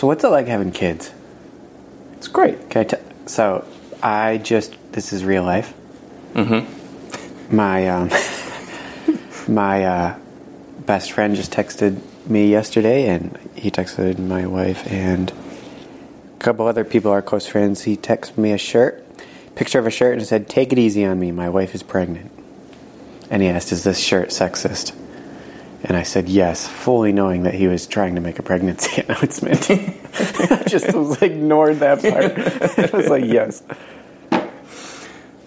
So what's it like having kids? It's great. Can I so I just, this is real life. Mm-hmm. My best friend just texted me yesterday, and he texted my wife and a couple other people, our close friends. He texted me a shirt, picture of a shirt, and said, "Take it easy on me. My wife is pregnant." And he asked, "Is this shirt sexist?" And I said yes, fully knowing that he was trying to make a pregnancy announcement. I just was ignored that part. I was like, yes.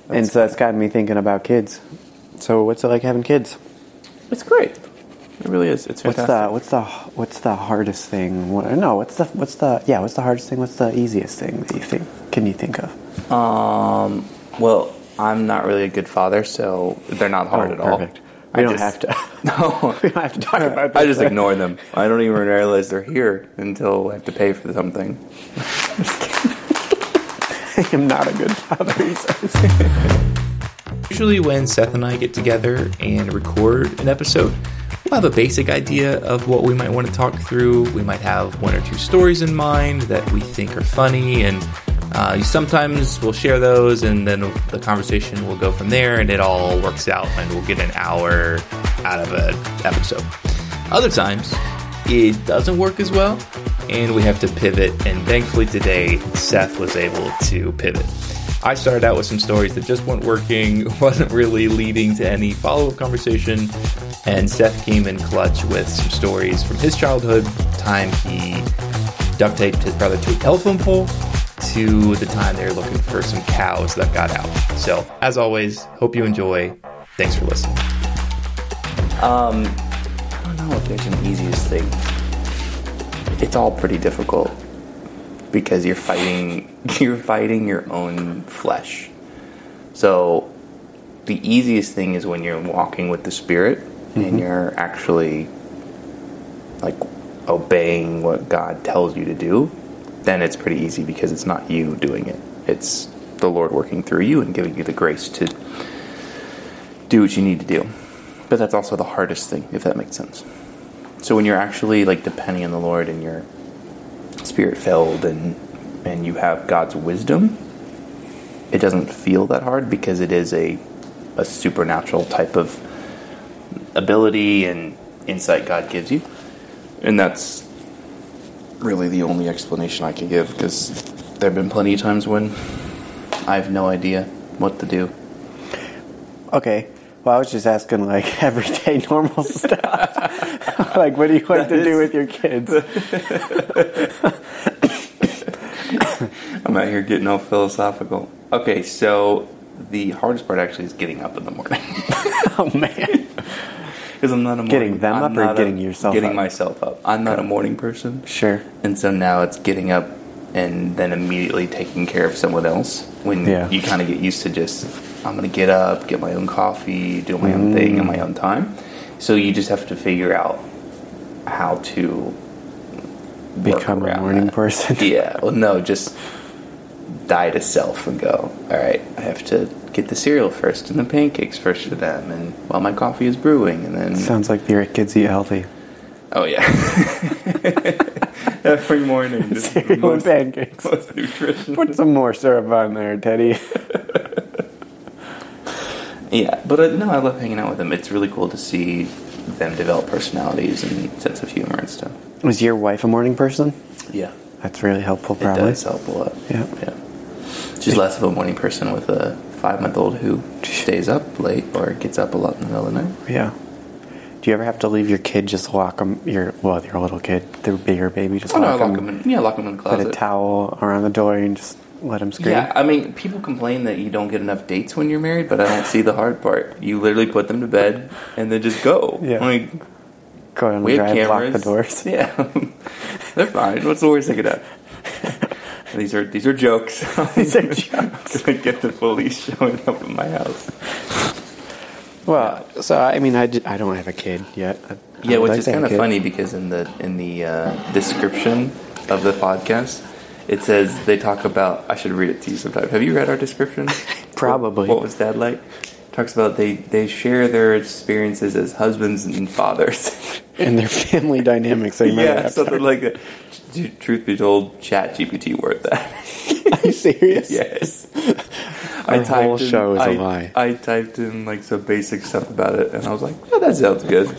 And so that's gotten me thinking about kids. So what's it like having kids? It's great. It really is. It's fantastic. What's the hardest thing? What's the hardest thing? What's the easiest thing that you think? Can you think of? Well, I'm not really a good father, so they're not hard at all. Perfect. We don't have to talk about that. I just ignore them. I don't even realize they're here until I have to pay for something. I am not a good father. Usually when Seth and I get together and record an episode, we'll have a basic idea of what we might want to talk through. We might have one or two stories in mind that we think are funny, and sometimes we'll share those, and then the conversation will go from there, and it all works out, and we'll get an hour out of an episode. Other times, it doesn't work as well, and we have to pivot, and thankfully today, Seth was able to pivot. I started out with some stories that just weren't working, wasn't really leading to any follow-up conversation, and Seth came in clutch with some stories from his childhood, time he duct-taped his brother to a telephone pole, to the time they were looking for some cows that got out. So, as always, hope you enjoy. Thanks for listening. I don't know if there's an easiest thing. It's all pretty difficult because you're fighting your own flesh. So, the easiest thing is when you're walking with the Spirit, mm-hmm. and you're actually obeying what God tells you to do. Then it's pretty easy because it's not you doing it. It's the Lord working through you and giving you the grace to do what you need to do. But that's also the hardest thing, if that makes sense. So when you're actually depending on the Lord and you're Spirit-filled and you have God's wisdom, it doesn't feel that hard because it is a supernatural type of ability and insight God gives you. And that's really the only explanation I can give, because there have been plenty of times when I have no idea what to do. Okay. Well, I was just asking everyday normal stuff. What do you to do with your kids? I'm out here getting all philosophical. Okay, so the hardest part actually is getting up in the morning. Oh, man. Because I'm not a morning. Getting them up or getting yourself up? Getting myself up. I'm not a morning person. Sure. And so now it's getting up and then immediately taking care of someone else. When you kind of get used to just, I'm going to get up, get my own coffee, do my own thing in my own time. So you just have to figure out how to become a morning person. Yeah. Well, no, just die to self and go, all right, I have to get the cereal first and the pancakes first for them, and while my coffee is brewing, and then sounds like your kids eat healthy. Oh yeah. Every morning, cereal and pancakes. Most nutrition. Put some more syrup on there, Teddy. Yeah, but I love hanging out with them. It's really cool to see them develop personalities and sense of humor and stuff. Was your wife a morning person? Yeah, that's really helpful. Probably it does help a lot. Yeah. She's less of a morning person with a 5-month-old who stays up late or gets up a lot in the middle of the night. Yeah. Do you ever have to leave your kid, just lock them, your little kid, their bigger baby, just lock them in the closet. Put a towel around the door and just let them scream? Yeah, I mean, people complain that you don't get enough dates when you're married, but I don't see the hard part. You literally put them to bed and then just go. Yeah. Go on the drive, lock the doors. Yeah. They're fine. What's the worst they could have? These are jokes. These are jokes. I'm going to get the police showing up at my house. Well, so I don't have a kid yet. Yeah, which is kind of funny because in the description of the podcast, it says they talk about. I should read it to you sometime. Have you read our description? Probably. What was Dad like? Talks about they share their experiences as husbands and fathers and their family dynamics. Yeah, something like that. Dude, truth be told, ChatGPT wrote that. Are you serious? Yes. Our whole show is a lie. I typed in like some basic stuff about it, and I was like, "Yeah, that sounds good."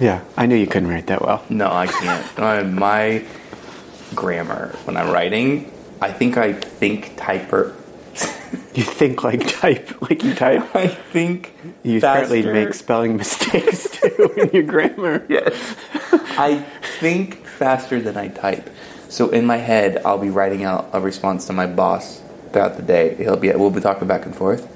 Yeah, I knew you couldn't write that well. No, I can't. My grammar when I'm writing, I think typer. You think like type, like you type. I think you apparently make spelling mistakes too in your grammar. Yes, I think faster than I type. So in my head, I'll be writing out a response to my boss throughout the day. We'll be talking back and forth,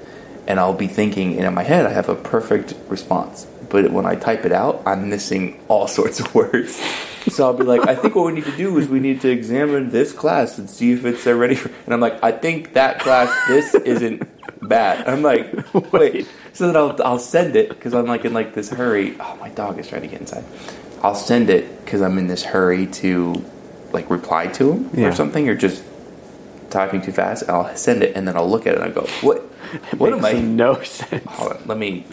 and I'll be thinking, and in my head, I have a perfect response. But when I type it out, I'm missing all sorts of words. So I'll be like, I think what we need to do is we need to examine this class and see if it's already... And I'm like, I think that class, this isn't bad. I'm like, wait. So then I'll send it because I'm like in like this hurry. Oh, my dog is trying to get inside. I'll send it because I'm in this hurry to like reply to him or something, or just typing too fast. And I'll send it and then I'll look at it and I'll go, what? What am I? No sense. Hold on, let me...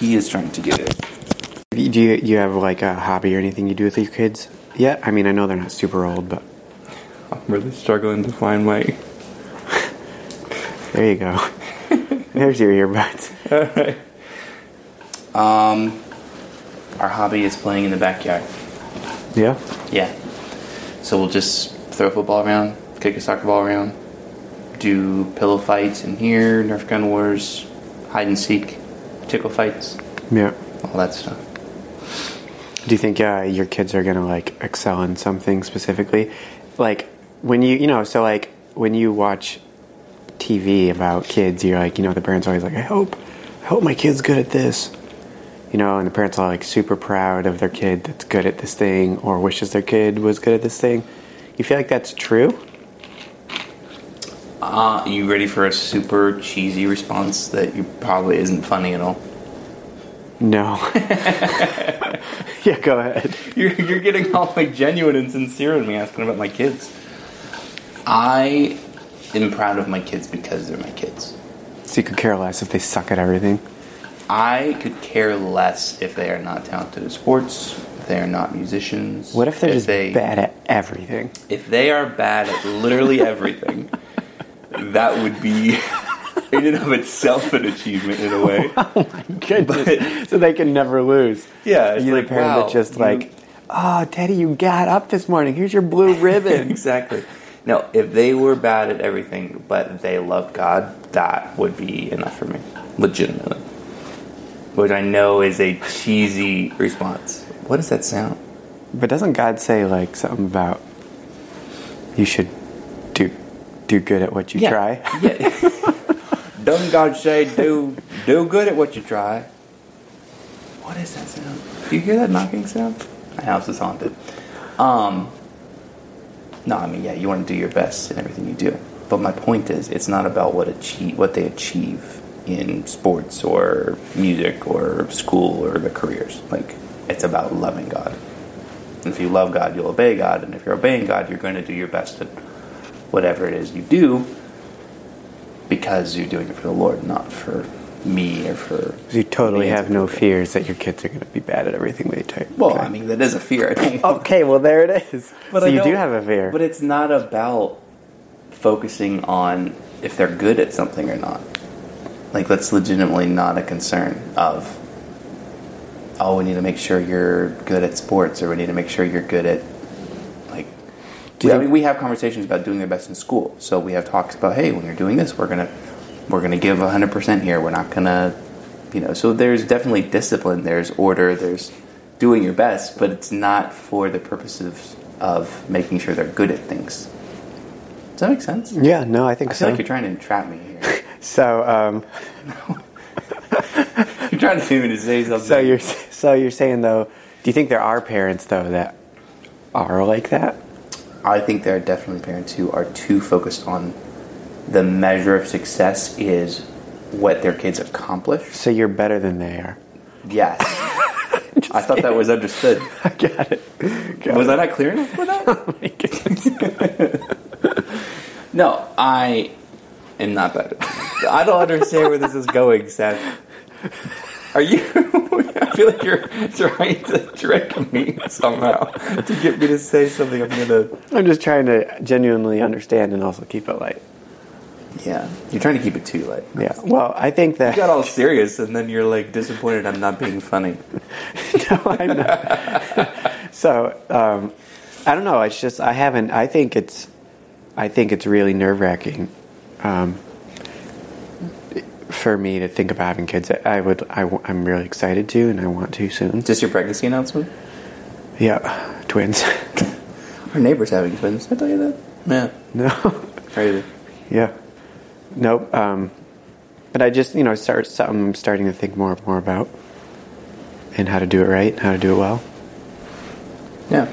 He is trying to get it. Do you have like a hobby or anything you do with your kids? Yeah, I mean, I know they're not super old, but I'm really struggling to find my... There you go. There's your earbuds. Alright. Our hobby is playing in the backyard. Yeah? Yeah. So we'll just throw a football around, kick a soccer ball around, do pillow fights in here, Nerf gun wars, hide and seek, tickle fights. Yeah. All that stuff. Do you think your kids are going to, like, excel in something specifically? Like, when you watch TV about kids, you're like, the parents are always like, I hope my kid's good at this. And the parents are, like, super proud of their kid that's good at this thing or wishes their kid was good at this thing. You feel like that's true? You ready for a super cheesy response that you probably isn't funny at all? No. Yeah, go ahead. You're getting all like genuine and sincere in me asking about my kids. I am proud of my kids because they're my kids. So you could care less if they suck at everything? I could care less if they are not talented at sports, if they are not musicians. What if they're bad at everything? If they are bad at literally everything, that would be... in and of itself an achievement in a way. Oh my goodness. But, so they can never lose. Yeah. It's like, the parent that just like, oh, Daddy, you got up this morning. Here's your blue ribbon. Exactly. No, if they were bad at everything, but they loved God, that would be enough for me. Legitimately. Which I know is a cheesy response. What does that sound? But doesn't God say like something about you should do good at what you try? Yeah. Doesn't God say do good at what you try? What is that sound? Do you hear that knocking sound? My house is haunted. No, I mean, yeah, you want to do your best in everything you do. But my point is, it's not about what they achieve in sports or music or school or their careers. Like, it's about loving God. And if you love God, you'll obey God. And if you're obeying God, you're going to do your best at whatever it is you do. Because you're doing it for the Lord, not for me or for... You totally have no fears that your kids are going to be bad at everything they type. Well, okay. I mean, that is a fear. Okay, well, there it is. But so you do have a fear. But it's not about focusing on if they're good at something or not. Like, that's legitimately not a concern of, oh, we need to make sure you're good at sports, or we need to make sure you're good at... I mean, we have conversations about doing their best in school. So we have talks about, hey, when you're doing this, we're gonna give 100% here. We're not gonna, So there's definitely discipline. There's order. There's doing your best, but it's not for the purposes of making sure they're good at things. Does that make sense? Yeah. No, I think so. I feel like you're trying to entrap me here. You're trying to get me to say something. So you're saying though, do you think there are parents though that are like that? I think there are definitely parents who are too focused on the measure of success is what their kids accomplish. So you're better than they are. Yes. I thought that was understood. I got it. Was I not clear enough for that? Oh my goodness. No, I am not better. I don't understand where this is going, Seth. Are you... feel like you're trying to trick me somehow to get me to say something I'm going to... I'm just trying to genuinely understand and also keep it light. Yeah. You're trying to keep it too light. Yeah. Well, I think that... You got all serious and then you're like disappointed I'm not being funny. No, I'm not. So, I don't know. It's just, I think it's really nerve-wracking for me to think about having kids. I'm really excited to, and I want to soon. Just your pregnancy announcement? Yeah, twins. Our neighbor's having twins. Did I tell you that? Yeah. No. Crazy. Yeah. Nope. But I just, start something I'm starting to think more and more about, and how to do it right, how to do it well. Yeah.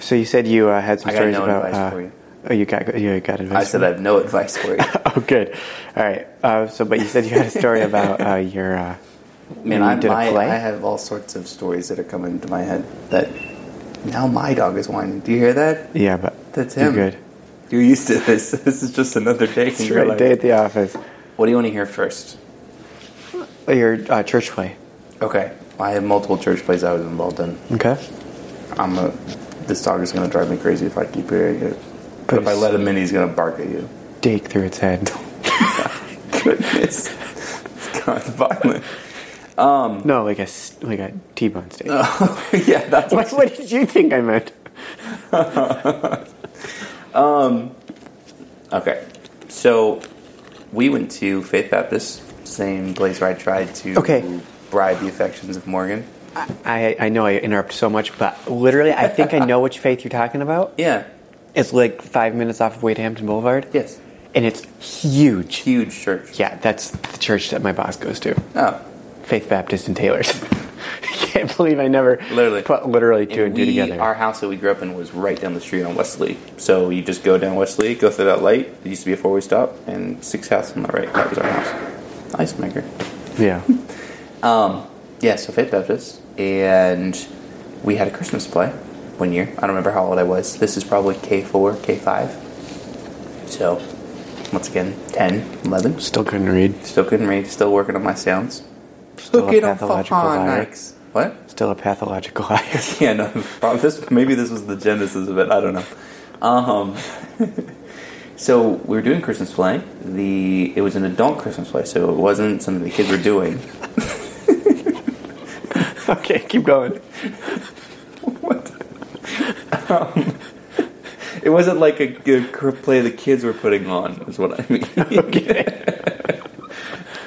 So you said you had some stories about... I got no advice for you. Oh, you got advice? I said I have no advice for you. Oh, good. All right. But you said you had a story about your... Man, I have all sorts of stories that are coming into my head that... Now my dog is whining. Do you hear that? Yeah, but... That's him. You're good. You're used to this. This is just another day. It's a day at the office. What do you want to hear first? Your church play. Okay. I have multiple church plays I was involved in. Okay. This dog is going to drive me crazy if I keep hearing it. But if I let him in, he's going to bark at you. Dake through its head. Goodness. It's kind of violent. No, like a T-bone steak. Yeah, that's what did you think I meant? Okay. So we went to Faith Baptist, same place where I tried to bribe the affections of Morgan. I know I interrupt so much, but literally, I think I know which faith you're talking about. Yeah. It's like 5 minutes off of Wade Hampton Boulevard. Yes. And it's huge. Huge church. Yeah, that's the church that my boss goes to. Oh. Faith Baptist and Taylor's. I can't believe I never put two and two together. Our house that we grew up in was right down the street on Wesley. So you just go down Wesley, go through that light. It used to be a four-way stop, and six houses on the right. That was our house. Ice maker. Yeah. Yeah, so Faith Baptist, and we had a Christmas play one year. I don't remember how old I was. This is probably K4, K5. So, once again, 10, 11. Still couldn't read. Still working on my sounds. Still a pathological liar. What? Still a pathological liar. Yeah, no. Maybe this was the genesis of it. I don't know. So, we were doing Christmas play. It was an adult Christmas play, so it wasn't something the kids were doing. Okay, keep going. What? It wasn't like a play the kids were putting on, is what I mean. Okay.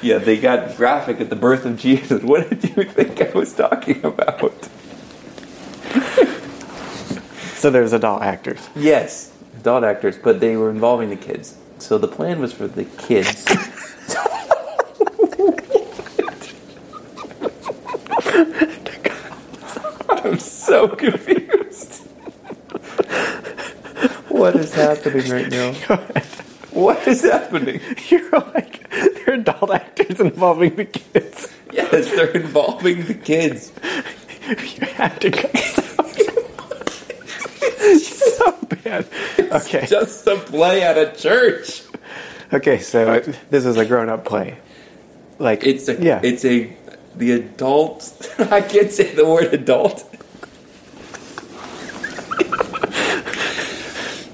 Yeah, they got graphic at the birth of Jesus. What did you think I was talking about? So there's adult actors. Yes, adult actors, but they were involving the kids. So the plan was for the kids... I'm so confused. What is happening right now? What is happening? You're like, they're adult actors involving the kids. Yes, they're involving the kids. You have to cut this out. It's so bad. It's just a play at a church. Okay, so this is a grown-up play. Like the adult... I can't say the word adult.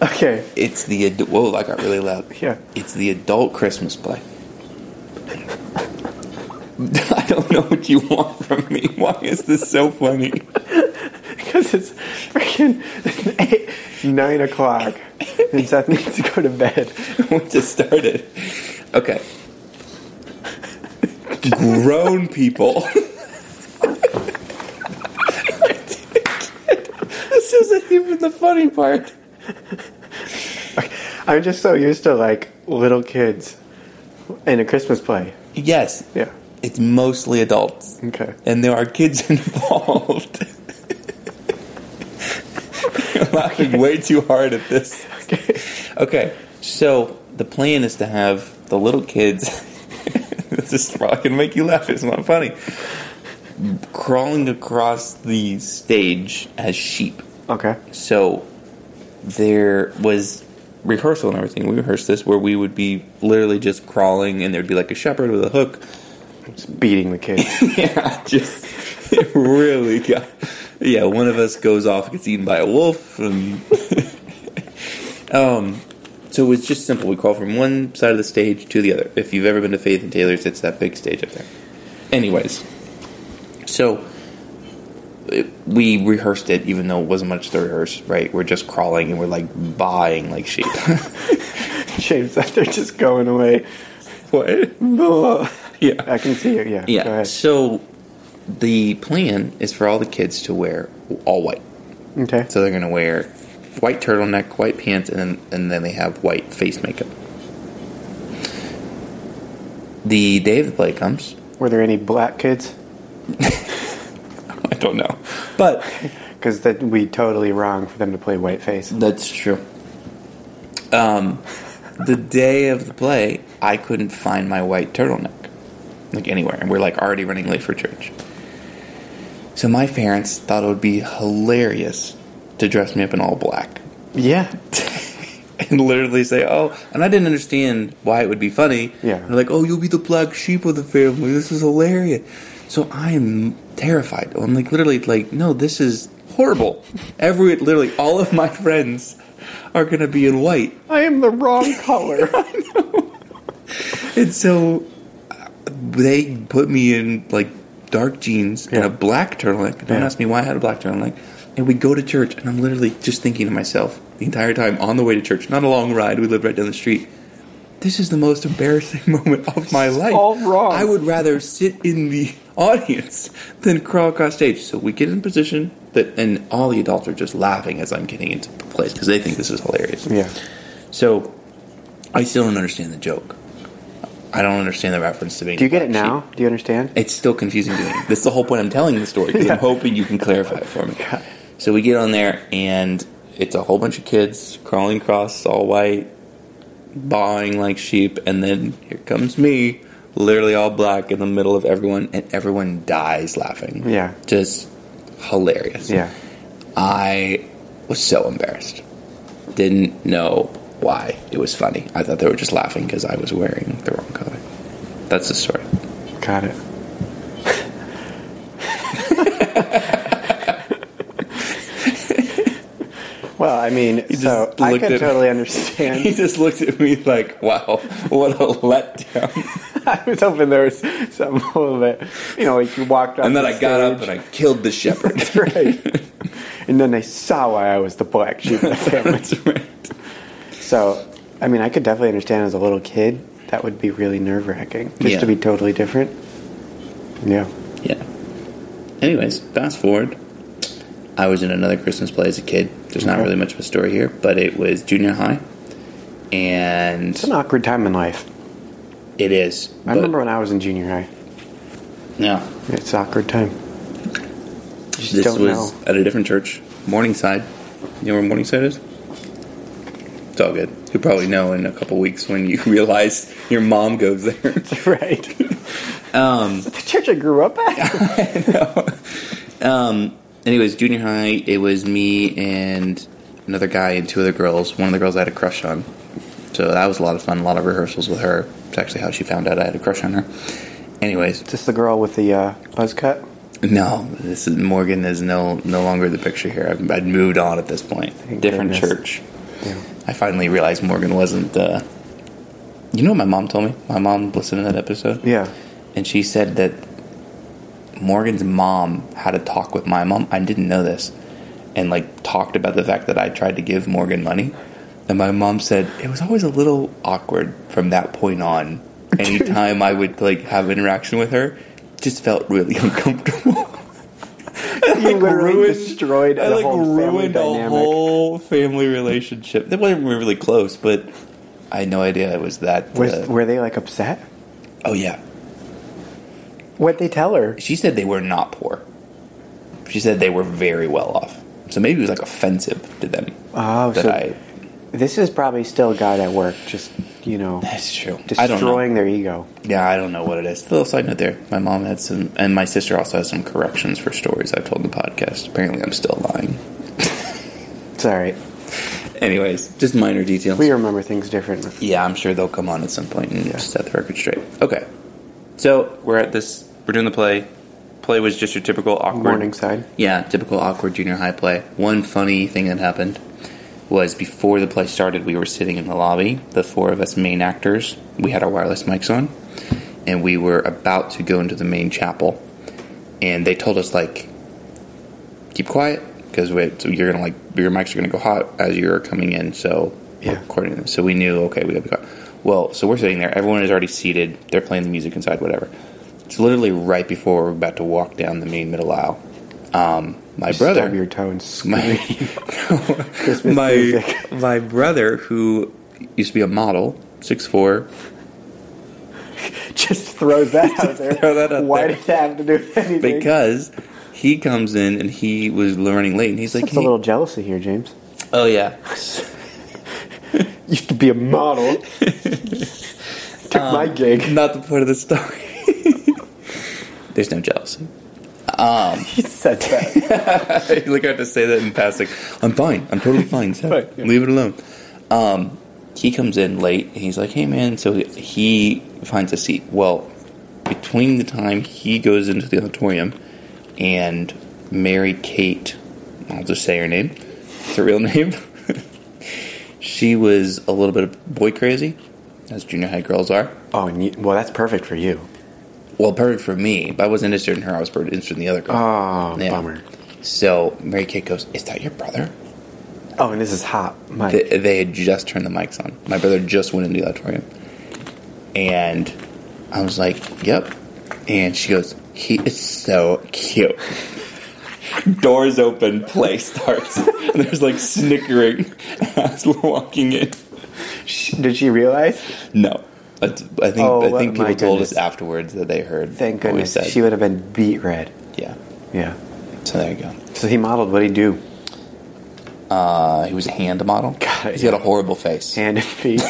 Okay. It's the... Whoa, I got really loud. Yeah. It's the adult Christmas play. I don't know what you want from me. Why is this so funny? Because it's freaking 9 o'clock. And Seth needs to go to bed. We just started. Okay. Grown people. This isn't even the funny part. I'm just so used to little kids in a Christmas play. Yes. Yeah. It's mostly adults. Okay. And there are kids involved. You're laughing way too hard at this. Okay. So the plan is to have the little kids. This is probably going to make you laugh. It's not funny. Crawling across the stage as sheep. Okay. So there was rehearsal and everything. We rehearsed this where we would be literally just crawling, and there'd be like a shepherd with a hook Just beating the kid. Yeah, just it really got... Yeah, one of us goes off, gets eaten by a wolf, and... So it's just simple. We crawl from one side of the stage to the other. If you've ever been to Faith and Taylor's, it's that big stage up there. Anyways, so... we rehearsed it, even though it wasn't much to rehearse, right? We're just crawling, and we're, like, buying like sheep. James, they're just going away. What? Yeah. I can see it, yeah. Yeah, go ahead. So the plan is for all the kids to wear all white. Okay. So they're going to wear white turtleneck, white pants, and then they have white face makeup. The day of the play comes. Were there any black kids? I don't know, but because that would be totally wrong for them to play whiteface. That's true. The day of the play, I couldn't find my white turtleneck, like anywhere, and we're like already running late for church. So my parents thought it would be hilarious to dress me up in all black. Yeah, and literally say, "Oh," and I didn't understand why it would be funny. Yeah, they're like, "Oh, you'll be the black sheep of the family. This is hilarious." So I'm terrified. I'm like, literally, like, no, this is horrible. Literally, all of my friends are going to be in white. I am the wrong color. I know. And so they put me in, like, dark jeans and a black turtleneck. Don't ask me why I had a black turtleneck. And we go to church, and I'm literally just thinking to myself the entire time on the way to church, not a long ride, we lived right down the street. This is the most embarrassing moment of my life. All wrong. I would rather sit in the audience than crawl across stage. So we get in position, and all the adults are just laughing as I'm getting into the place because they think this is hilarious. Yeah. So I still don't understand the joke. I don't understand the reference to being. Do you get it now? Do you understand? It's still confusing to me. That's the whole point I'm telling the story because I'm hoping you can clarify it for me. God. So we get on there, and it's a whole bunch of kids crawling across, all white, bawling like sheep, and then here comes me, literally all black in the middle of everyone, and everyone dies laughing. Yeah. Just hilarious. Yeah. I was so embarrassed. Didn't know why it was funny. I thought they were just laughing because I was wearing the wrong color. That's the story. Got it. Well, I mean, so I can totally understand. He just looked at me like, wow, what a letdown. I was hoping there was some little bit, you know, like you walked up. And then I got up and I killed the shepherd. That's right. And then they saw why I was the black sheep of the family. That's right. So, I mean, I could definitely understand as a little kid, that would be really nerve-wracking. Just to be totally different. Yeah. Yeah. Anyways, fast forward. I was in another Christmas play as a kid. There's not really much of a story here, but it was junior high. And it's an awkward time in life. It is. I remember when I was in junior high. Yeah. It's an awkward time. This was at a different church, Morningside. You know where Morningside is? It's all good. You'll probably know in a couple weeks when you realize your mom goes there. That's right. Is that the church I grew up at? I know. Anyways, junior high, it was me and another guy and two other girls. One of the girls I had a crush on. So that was a lot of fun, a lot of rehearsals with her. It's actually how she found out I had a crush on her. Anyways. Is this the girl with the buzz cut? No. This is Morgan is no longer the picture here. I'd moved on at this point. Thank goodness. Different church. Yeah. I finally realized Morgan wasn't... You know what my mom told me? My mom listened to that episode. Yeah. And she said that... Morgan's mom had a talk with my mom. I didn't know this. And, like, talked about the fact that I tried to give Morgan money. And my mom said, it was always a little awkward from that point on. Anytime I would, like, have interaction with her, just felt really uncomfortable. I ruined a whole family relationship. They weren't really close, but I had no idea it was that. Were they, like, upset? Oh, yeah. What'd they tell her? She said they were not poor. She said they were very well off. So maybe it was, like, offensive to them. Oh, that so this is probably still God at work, just, you know... That's true. Destroying their ego. Yeah, I don't know what it is. A little side note there. My mom had some... And my sister also has some corrections for stories I've told in the podcast. Apparently I'm still lying. It's all right. Anyways, just minor details. We remember things differently. Yeah, I'm sure they'll come on at some point and set the record straight. Okay. So we're doing the play. Play was just your typical awkward Morningside. Yeah, typical awkward junior high play. One funny thing that happened was before the play started, we were sitting in the lobby, the four of us main actors. We had our wireless mics on, and we were about to go into the main chapel. And they told us, like, keep quiet, because so you're gonna, like, your mics are going to go hot as you're coming in. So, yeah. According to, so we knew, okay, we got to be quiet. Well, so we're sitting there. Everyone is already seated. They're playing the music inside, whatever. It's literally right before we're about to walk down the main middle aisle. My brother, stub your toe and scream. My brother, who used to be a model, 6'4", just throws that out there. Why did that have to do with anything? Because he comes in and he was learning late, and he's like, "Hey, a little jealousy here, James." Oh yeah, used to be a model. Took my gig. Not the point of the story. There's no jealousy. He said that. Like, I have to say that in passing. I'm fine. I'm totally fine, Seth. Right, yeah. Leave it alone. He comes in late, and he's like, hey, man. So he finds a seat. Well, between the time he goes into the auditorium and Mary Kate, I'll just say her name. It's her real name. She was a little bit boy crazy, as junior high girls are. Oh, and well, that's perfect for you. Well, perfect for me. But I wasn't interested in her. I was interested in the other girl. Oh, yeah. Bummer. So Mary Kate goes, is that your brother? Oh, and this is hot mic. They had just turned the mics on. My brother just went into the auditorium. And I was like, yep. And she goes, he is so cute. Doors open. Play starts. And there's like snickering as we're walking in. Did she realize? No. I think people told us afterwards that they heard. Thank goodness. What we said. She would have been beet red. Yeah. Yeah. So there you go. So he modeled. What did he do? He was a hand model. God, he's got a horrible face. Hand and feet.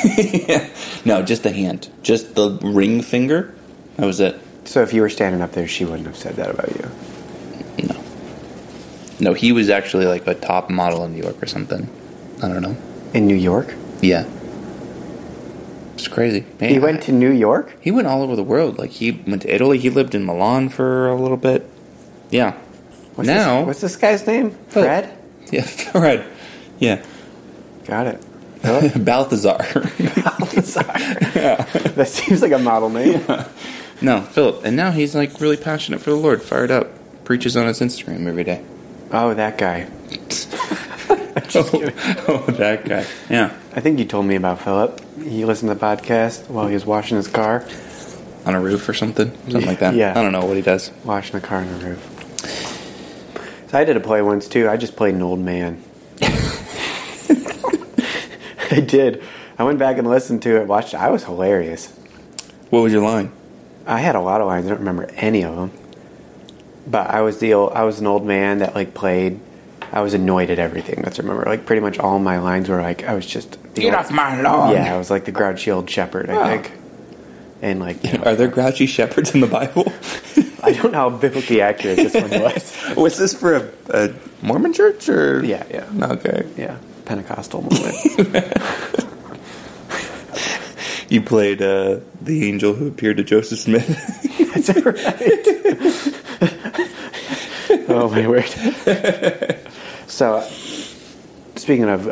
Yeah. No, just the hand. Just the ring finger. That was it. So if you were standing up there, she wouldn't have said that about you. No. No, he was actually like a top model in New York or something. I don't know. In New York? Yeah. It's crazy. Man, he went to New York? He went all over the world. Like, he went to Italy. He lived in Milan for a little bit. Yeah. What's this guy's name? Fred? Yeah, Fred. Yeah. Got it. Balthazar. Balthazar. Yeah. That seems like a model name. Yeah. No, Philip. And now he's, like, really passionate for the Lord. Fired up. Preaches on his Instagram every day. Oh, that guy. Oh, that guy. Yeah. I think you told me about Philip. He listened to the podcast while he was washing his car. On a roof or something? Something like that. Yeah. I don't know what he does. Washing a car on a roof. So I did a play once, too. I just played an old man. I did. I went back and listened to it, watched it. I was hilarious. What was your line? I had a lot of lines. I don't remember any of them. But I was an old man that, like, played. I was annoyed at everything. That's remember. Like, pretty much all my lines were like, I was just... Get off my lawn! Yeah, I was like the grouchy old shepherd, I think. And like... You know, are there grouchy shepherds in the Bible? I don't know how biblically accurate this one was. Was this for a Mormon church or... Yeah. Okay. Yeah, Pentecostal moment. You played the angel who appeared to Joseph Smith. That's right. Oh, my word. So, speaking of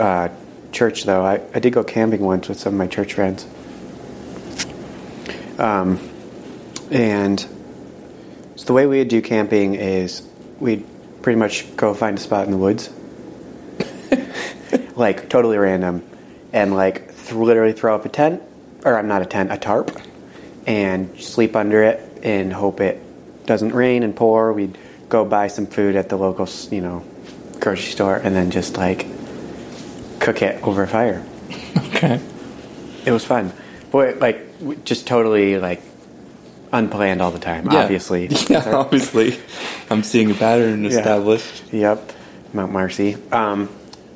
church, though, I did go camping once with some of my church friends. And so the way we would do camping is we'd pretty much go find a spot in the woods. Like, totally random. And, like, literally throw up a tent. Or, I'm not a tent, a tarp. And sleep under it and hope it doesn't rain and pour. We'd go buy some food at the local, you know, grocery store, and then just, like, cook it over a fire. Okay. It was fun. But, like, just totally, like, unplanned all the time, obviously. Yeah, obviously. I'm seeing a pattern established. Yep. Mount Marcy.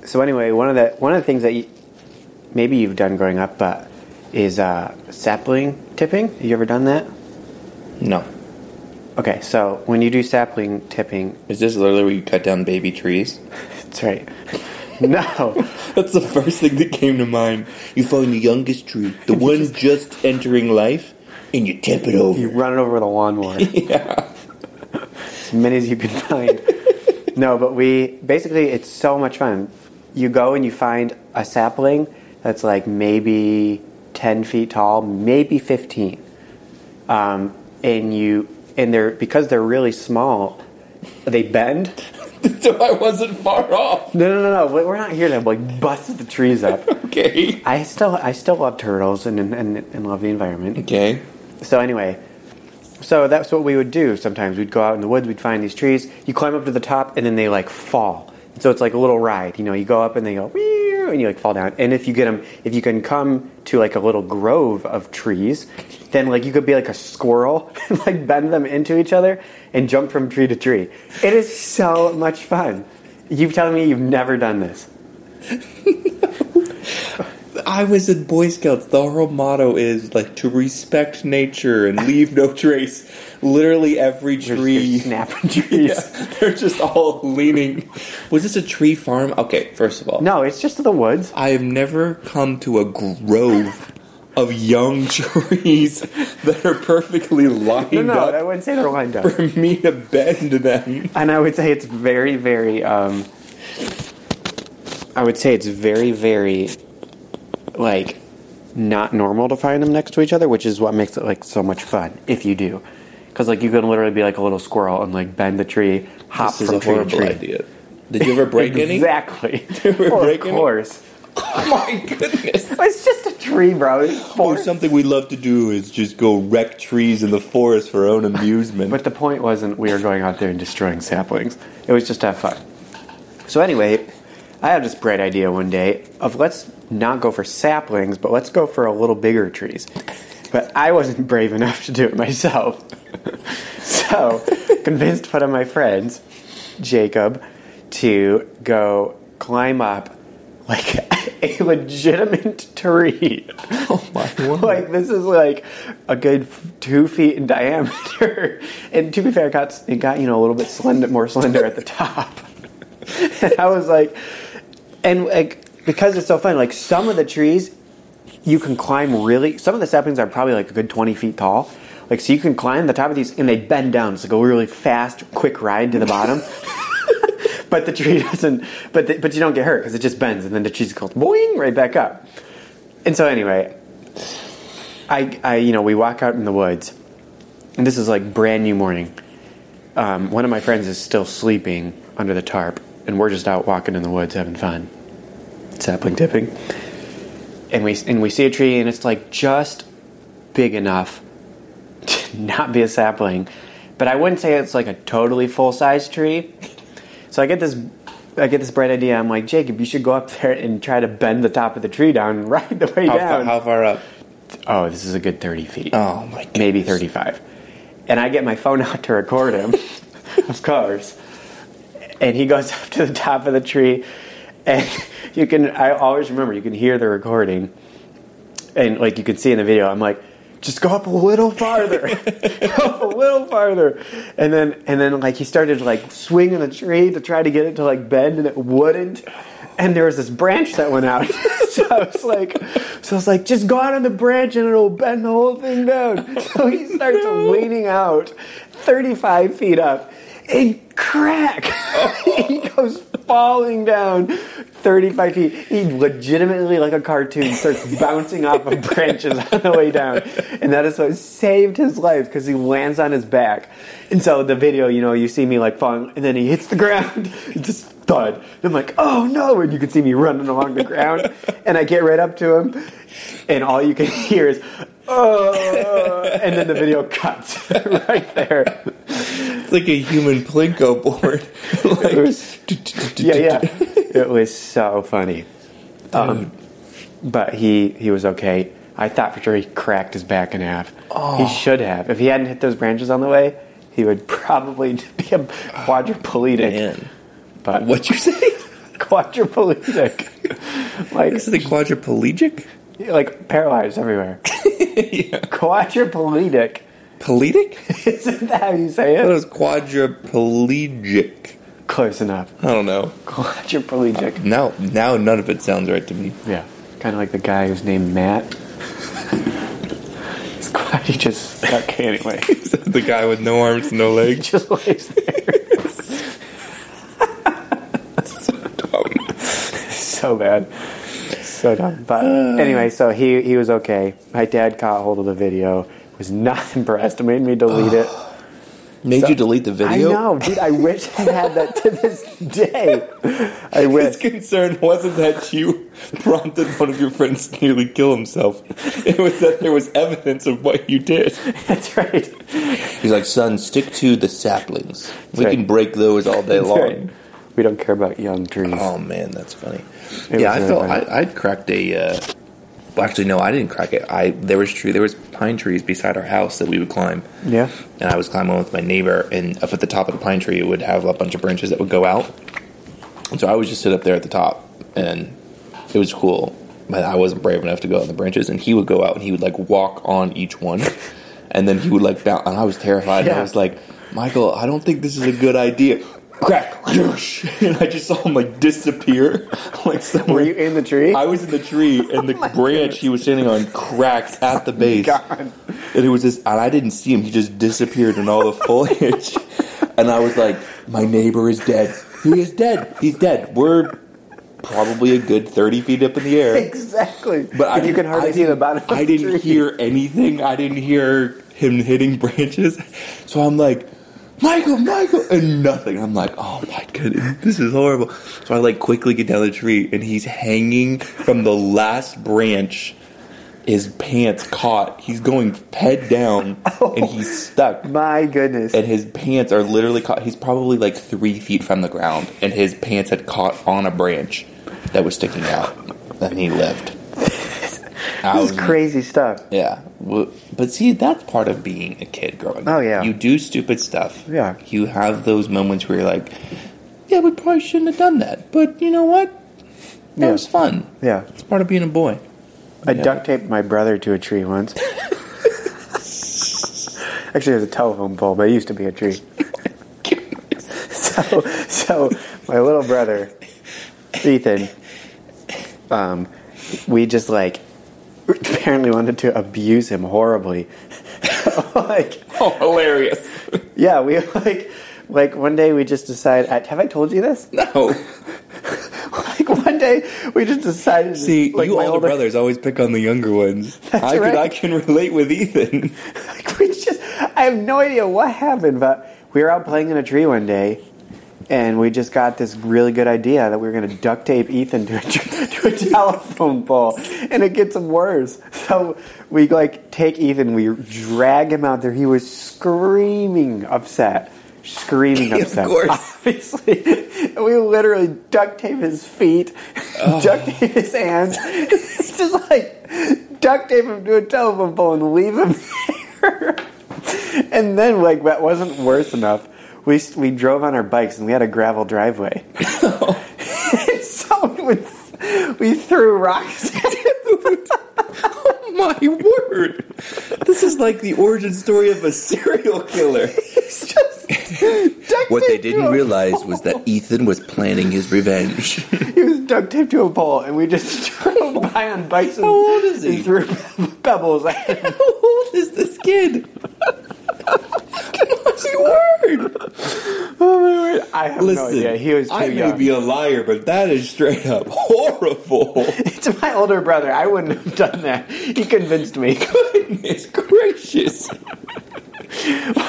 So, anyway, one of the things that maybe you've done growing up is sapling tipping. Have you ever done that? No. Okay, so when you do sapling tipping... Is this literally where you cut down baby trees? That's right. No. That's the first thing that came to mind. You find the youngest tree, the one just entering life, And you tip it over. You run it over with a lawnmower. Yeah. As many as you can find. No, but it's so much fun. You go and you find a sapling that's like maybe 10 feet tall, maybe 15. Because they're really small, they bend. So I wasn't far off. No. We're not here to like bust the trees up. Okay. I still love turtles and love the environment. Okay. So anyway, so that's what we would do sometimes. We'd go out in the woods, we'd find these trees, you climb up to the top, and then they like fall. So it's like a little ride. You know, you go up and they go, and you like fall down. And if you get them, if you can come to like a little grove of trees, then like you could be like a squirrel and like bend them into each other and jump from tree to tree. It is so much fun. You've telling me you've never done this. I was in Boy Scouts. The whole motto is like to respect nature and leave no trace. Literally every tree. Snapping trees. Yeah, they're just all leaning. Was this a tree farm? Okay, first of all. No, it's just the woods. I have never come to a grove of young trees that are perfectly lined up. No, I wouldn't say they're lined up. For me to bend them. And I would say it's very, very, like, not normal to find them next to each other, which is what makes it, like, so much fun, if you do. Because, like, you can literally be like a little squirrel and, like, bend the tree, hop from tree to tree. This is a horrible idea. Did you ever break exactly. any? Exactly. Did you ever break any? Of course. Oh, my goodness. It's just a tree, bro. Or something we love to do is just go wreck trees in the forest for our own amusement. But the point wasn't we were going out there and destroying saplings. It was just to have fun. So, anyway, I had this bright idea one day of let's not go for saplings, but let's go for a little bigger trees. But I wasn't brave enough to do it myself. So, convinced one of my friends, Jacob, to go climb up like a legitimate tree. Oh my word. Like, this is like a good 2 feet in diameter. And to be fair, it got, you know, a little bit more slender at the top. And I was like, and like, because it's so fun, like some of the trees you can climb really, some of the saplings are probably like a good 20 feet tall. Like, so you can climb the top of these and they bend down. It's like a really fast, quick ride to the bottom. But the tree doesn't, but you don't get hurt because it just bends and then the tree's goes boing right back up. And so anyway, we walk out in the woods and this is like brand new morning. One of my friends is still sleeping under the tarp. And we're just out walking in the woods having fun. Sapling tipping. And we see a tree and it's like just big enough to not be a sapling. But I wouldn't say it's like a totally full-size tree. So I get this bright idea. I'm like, Jacob, you should go up there and try to bend the top of the tree down and ride the way down. How far up? Oh, this is a good 30 feet. Oh, my goodness. Maybe 35. And I get my phone out to record him. Of course. And he goes up to the top of the tree, and I always remember, you can hear the recording, and like you can see in the video, I'm like, just go up a little farther, and then like he started like swinging the tree to try to get it to like bend, and it wouldn't, and there was this branch that went out, so I was like, just go out on the branch and it'll bend the whole thing down. So he starts leaning out, 35 feet up. And crack! He goes falling down 35 feet. He legitimately, like a cartoon, starts bouncing off of branches on the way down. And that is what saved his life, because he lands on his back. And so the video, you know, you see me like falling, and then he hits the ground. Just thud. And I'm like, oh no! And you can see me running along the ground. And I get right up to him, and all you can hear is, oh! And then the video cuts right there. It's like a human Plinko board. Like, yeah. It was so funny. But he was okay. I thought for sure he cracked his back in half. Oh. He should have. If he hadn't hit those branches on the way, he would probably be a quadriplegic. Man. But what'd you say? Quadriplegic. Like, is it quadriplegic? Like paralyzed everywhere. Yeah. Quadriplegic. Plegic? Isn't that how you say it? It was quadriplegic. Close enough. I don't know. Quadriplegic. Now none of it sounds right to me. Yeah. Kind of like the guy who's named Matt. He's Glad he just got candy away. The guy with no arms, no legs. He just lays there. So dumb. So bad. So dumb. But anyway, so he was okay. My dad caught hold of the video. Was not impressed. Made me delete it. Made you delete the video? I know, dude. I wish I had that to this day. I wish. His concern wasn't that you prompted one of your friends to nearly kill himself. It was that there was evidence of what you did. That's right. He's like, son, stick to the saplings. We can break those all day long. Right. We don't care about young trees. Oh, man, that's funny. I cracked a... actually, no, I didn't crack it. There was pine trees beside our house that we would climb. Yeah. And I was climbing with my neighbor, and up at the top of the pine tree, it would have a bunch of branches that would go out. And so I would just sit up there at the top, and it was cool. But I wasn't brave enough to go out on the branches, and he would go out, and he would, like, walk on each one. And then he would, like, bounce. And I was terrified. Yeah. And I was like, Michael, I don't think this is a good idea. Crack, whoosh, and I just saw him like disappear. Like somewhere. Were you in the tree? I was in the tree, and the branch he was standing on cracked at the base. God. And it was this, and I didn't see him. He just disappeared in all the foliage. And I was like, "My neighbor is dead. He is dead. He's dead. We're probably a good 30 feet up in the air." Exactly. But you can hardly see the bottom. I didn't hear anything. I didn't hear him hitting branches. So I'm like, Michael, and nothing. I'm like, oh my goodness, this is horrible. So I like quickly get down the tree, and he's hanging from the last branch. His pants caught. He's going head down, and he's stuck. My goodness. And his pants are literally caught. He's probably like 3 feet from the ground, and his pants had caught on a branch that was sticking out, and he lived. This is crazy stuff. Yeah. But see, that's part of being a kid growing up. Oh, yeah. You do stupid stuff. Yeah. You have those moments where you're like, yeah, we probably shouldn't have done that. But you know what? That was fun. Yeah. It's part of being a boy. I duct taped my brother to a tree once. Actually, it was a telephone pole, but it used to be a tree. So my little brother, Ethan, we just like... apparently wanted to abuse him horribly. Like, oh, hilarious. Yeah, we like one day we just decided... Have I told you this? No. Like one day we just decided... See, like, you older brothers always pick on the younger ones. That's right. I can relate with Ethan. Like we just... I have no idea what happened, but we were out playing in a tree one day, and we just got this really good idea that we were going to duct tape Ethan to a telephone pole. And it gets worse. So we like take Ethan, we drag him out there. He was screaming upset. Of course. Obviously. And we literally duct tape his feet, duct tape his hands. Just like duct tape him to a telephone pole and leave him there. And then like that wasn't worse enough. We drove on our bikes, and we had a gravel driveway. Oh. We threw rocks at him. Oh, my word. This is like the origin story of a serial killer. He's just what they didn't realize was that Ethan was planning his revenge. He was duct taped to a pole, and we just drove by on bikes and, threw pebbles at him. How old is this kid? Word. Oh my word. I have no idea. He was too young. I may be a liar, but that is straight up horrible. It's my older brother. I wouldn't have done that. He convinced me. Goodness gracious.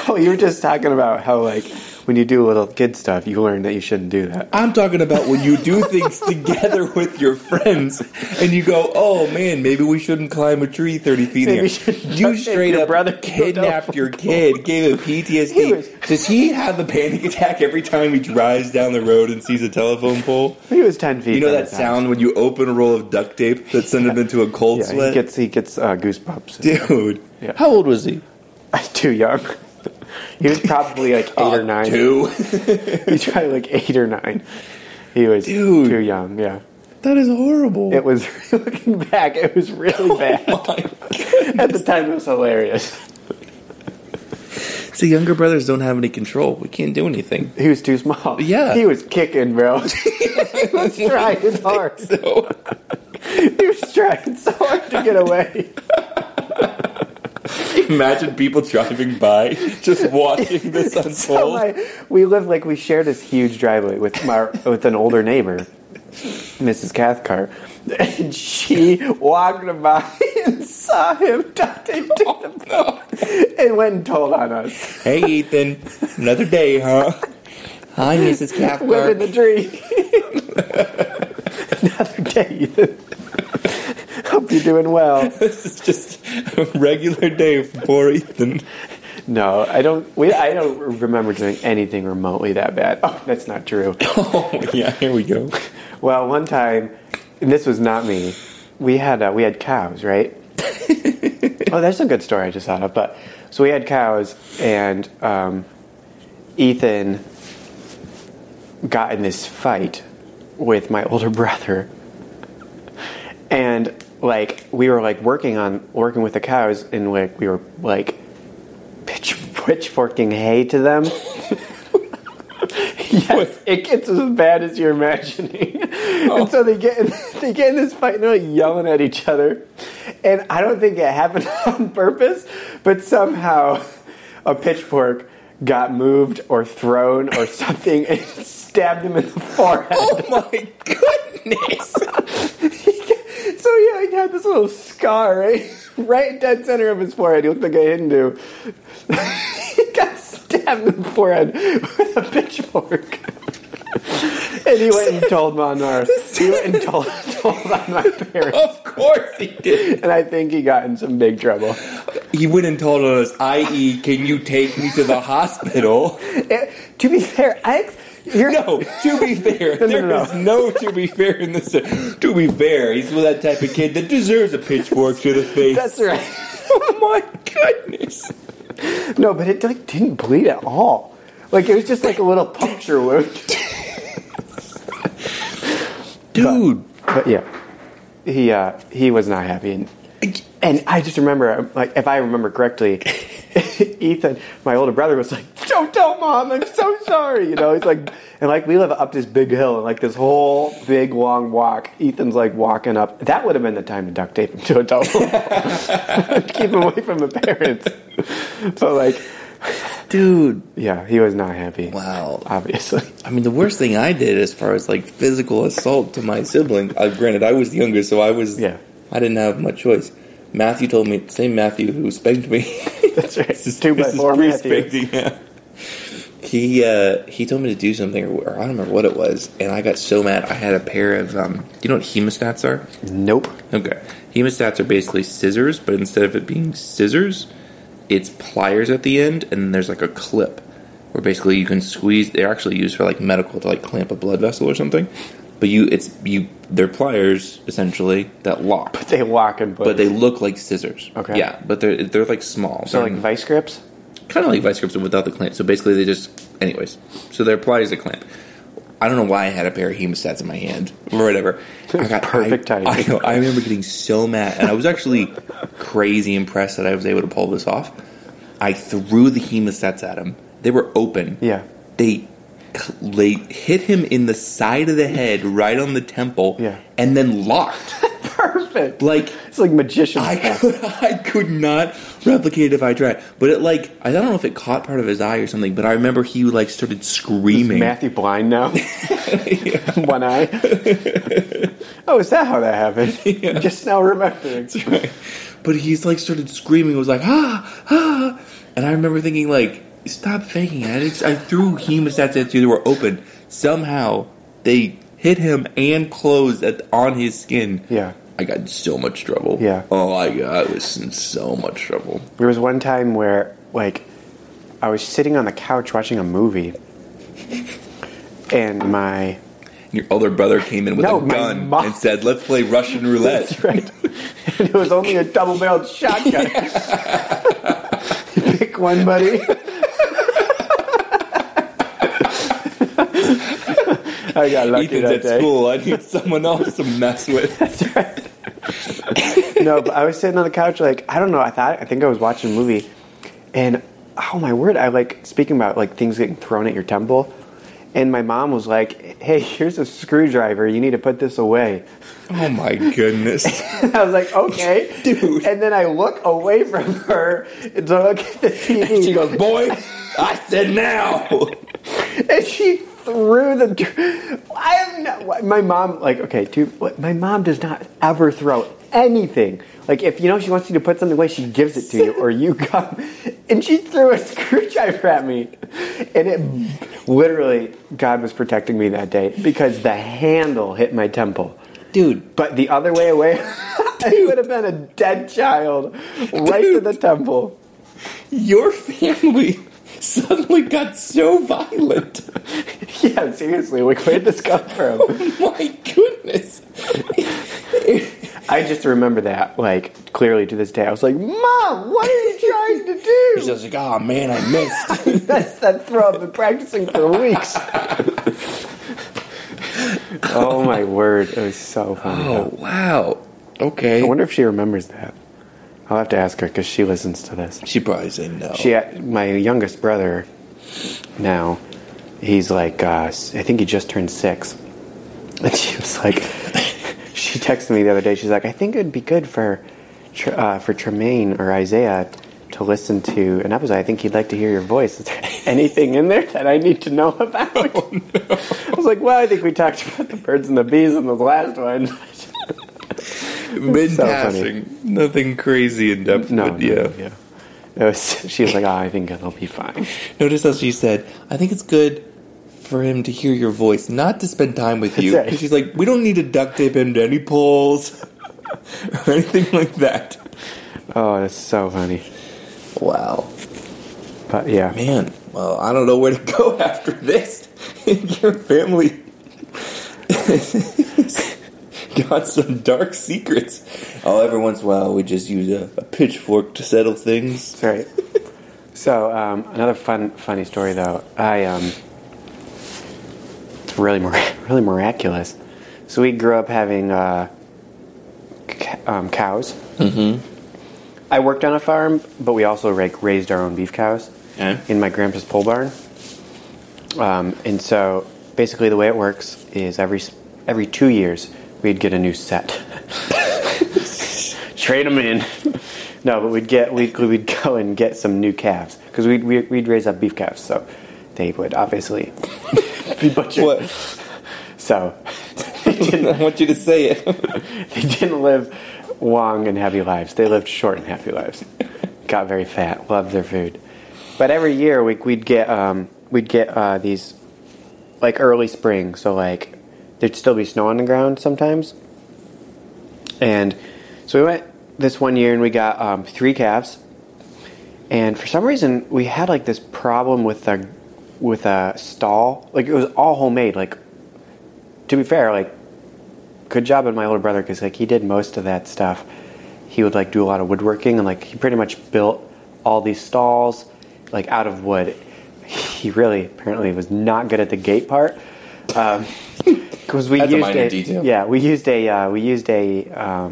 Well, you were just talking about how, like, when you do little kid stuff, you learn that you shouldn't do that. I'm talking about when you do things together with your friends, and you go, "Oh man, maybe we shouldn't climb a tree 30 feet in here." You straight up kidnapped your kid, gave him PTSD. Does he have a panic attack every time he drives down the road and sees a telephone pole? He was 10 feet. You know that sound when you open a roll of duct tape that sends him into a cold sweat? He gets goosebumps, dude. Yeah. How old was he? Too young. He was probably like 8 or 9. Two. He's probably like 8 or 9. He was too young. Yeah, that is horrible. It was looking back. It was really bad. At the time, it was hilarious. See, younger brothers don't have any control. We can't do anything. He was too small. Yeah, he was kicking, bro. He was trying hard. He was trying so hard to get away. Imagine people driving by, just watching this unfold. So we live like we share this huge driveway with an older neighbor, Mrs. Cathcart. And she walked by and saw him and went and told on us. Hey, Ethan. Another day, huh? Hi, Mrs. Cathcart. Living the dream. Another day, Ethan. Hope you're doing well. This is just a regular day for poor Ethan. No, I don't remember doing anything remotely that bad. Oh, that's not true. Oh, yeah, here we go. Well, one time, and this was not me, we had cows, right? Oh, that's a good story I just thought of. But so we had cows, and Ethan got in this fight with my older brother. And we were working with the cows, and we were pitchforking hay to them. Yes, it gets as bad as you're imagining. Oh. And so they get in this fight, and they're yelling at each other. And I don't think it happened on purpose, but somehow a pitchfork got moved or thrown or something and stabbed him in the forehead. Oh my goodness! So yeah, he had this little scar right dead center of his forehead. He looked like a Hindu. He got stabbed in the forehead with a pitchfork. And he went and told on my parents. Of course he did. And I think he got in some big trouble. He went and told on us, i.e., can you take me to the hospital? To be fair, to be fair. There is no to be fair in this. To be fair, he's with that type of kid that deserves a pitchfork to the face. That's right. Oh my goodness. No, but it didn't bleed at all. It was just a little puncture wound. Dude. But yeah. He was not happy. And I just remember, if I remember correctly, Ethan, my older brother, was like, "Don't tell Mom, I'm so sorry." He's we live up this big hill and this whole big long walk. Ethan's walking up. That would have been the time to duct tape him to a double. Keep him away from the parents. So dude. Yeah, he was not happy. Wow. Obviously. I mean, the worst thing I did as far as physical assault to my sibling, granted I was the youngest, so I didn't have much choice. Matthew told me, same Matthew who spanked me. That's right. This is 2 by 4 Matthew. Yeah. He told me to do something, or I don't remember what it was, and I got so mad. I had a pair of, you know what hemostats are? Nope. Okay. Hemostats are basically scissors, but instead of it being scissors, it's pliers at the end, and there's a clip where basically you can squeeze. They're actually used for medical to clamp a blood vessel or something. But they're pliers essentially that lock. But they lock in place. But they look like scissors. Okay. Yeah, but they're small. So they're vice grips. Kind of like vice grips without the clamp. So basically they just, anyways. So they're pliers that clamp. I don't know why I had a pair of hemostats in my hand or whatever. Perfect timing. I remember getting so mad, and I was actually crazy impressed that I was able to pull this off. I threw the hemostats at him. They were open. Yeah. They hit him in the side of the head, right on the temple, and then locked. Perfect. It's like magician's I could not replicate it if I tried. But I don't know if it caught part of his eye or something, but I remember he started screaming. Is Matthew blind now? One eye? Oh, is that how that happened? Yeah. Just now remembering. That's right. But he's started screaming. It was ah, ah. And I remember thinking stop faking it. I threw hemostats at you. They were open. Somehow, they hit him and closed on his skin. Yeah. I got in so much trouble. Yeah. Oh, my God. I was in so much trouble. There was one time where, I was sitting on the couch watching a movie, and my... Your older brother came in with a gun and said, "Let's play Russian roulette." That's right. And it was only a double-barreled shotgun. Yeah. You pick one, buddy. I got lucky Ethan's that day. At school. I need someone else to mess with. That's right. No, but I was sitting on the couch, I don't know. I think I was watching a movie, and oh my word, I speaking about things getting thrown at your temple, And my mom was like, hey, here's a screwdriver. You need to put this away. Oh, my goodness. I was like, okay. Dude. And then I look away from her and I look at the TV. And she goes, boy, I said now. And she threw the... I have no... My mom, like, okay, dude, my mom does not ever throw anything. Like, if, you know, she wants you to put something away, she gives it to you, or you come. And she threw a screwdriver at me. And it literally, God was protecting me that day because the handle hit my temple. Dude. But the other way away, I would have been a dead child right to the temple. Your family suddenly got so violent. Yeah, seriously. Like, where did this come from? Oh, my goodness. I just remember that, like, clearly to this day. I was like, Mom, what are you trying to do? She's just like, oh, man, I missed. I missed that throw. I've been practicing for weeks. Oh, my word. It was so funny. Oh, wow. Okay. I wonder if she remembers that. I'll have to ask her because she listens to this. She probably said no. My youngest brother now, he's like, I think he just turned 6. And she was like... She texted me the other day. She's like, I think it would be good for Tremaine or Isaiah to listen to an episode. I think he'd like to hear your voice. Is there anything in there that I need to know about? Oh, no. I was like, well, I think we talked about the birds and the bees in the last one. Mid-passing. So nothing crazy in depth. No, yeah. She was like, oh, I think it'll be fine. Notice how she said, I think it's good for him to hear your voice, not to spend time with you. Because she's like, we don't need to duct tape him to any poles or anything like that. Oh, that's so funny. Wow. But yeah. Man, well, I don't know where to go after this. Your family got some dark secrets. Oh, every once in a while we just use a pitchfork to settle things. That's right. So, another funny story though. Really miraculous. So we grew up having cows. Mm-hmm. I worked on a farm, but we also raised our own beef cows in my grandpa's pole barn. And so, basically, the way it works is every 2 years we'd get a new set. Trade them in. No, but we'd go and get some new calves because we'd raise up beef calves, so they would obviously. Be butchered. What? So I want you to say it. They didn't live long and happy lives. They lived short and happy lives. Got very fat. Loved their food. But every year we'd get these, like, early spring. So, like, there'd still be snow on the ground sometimes. And so we went this one year and we got 3 calves. And for some reason we had, like, this problem with a stall. Like, it was all homemade. Like, to be fair, like, good job on my older brother because, like, he did most of that stuff. He would, like, do a lot of woodworking and, like, he pretty much built all these stalls, like, out of wood. He really apparently was not good at the gate part. Because we used a minor detail. Yeah, we used a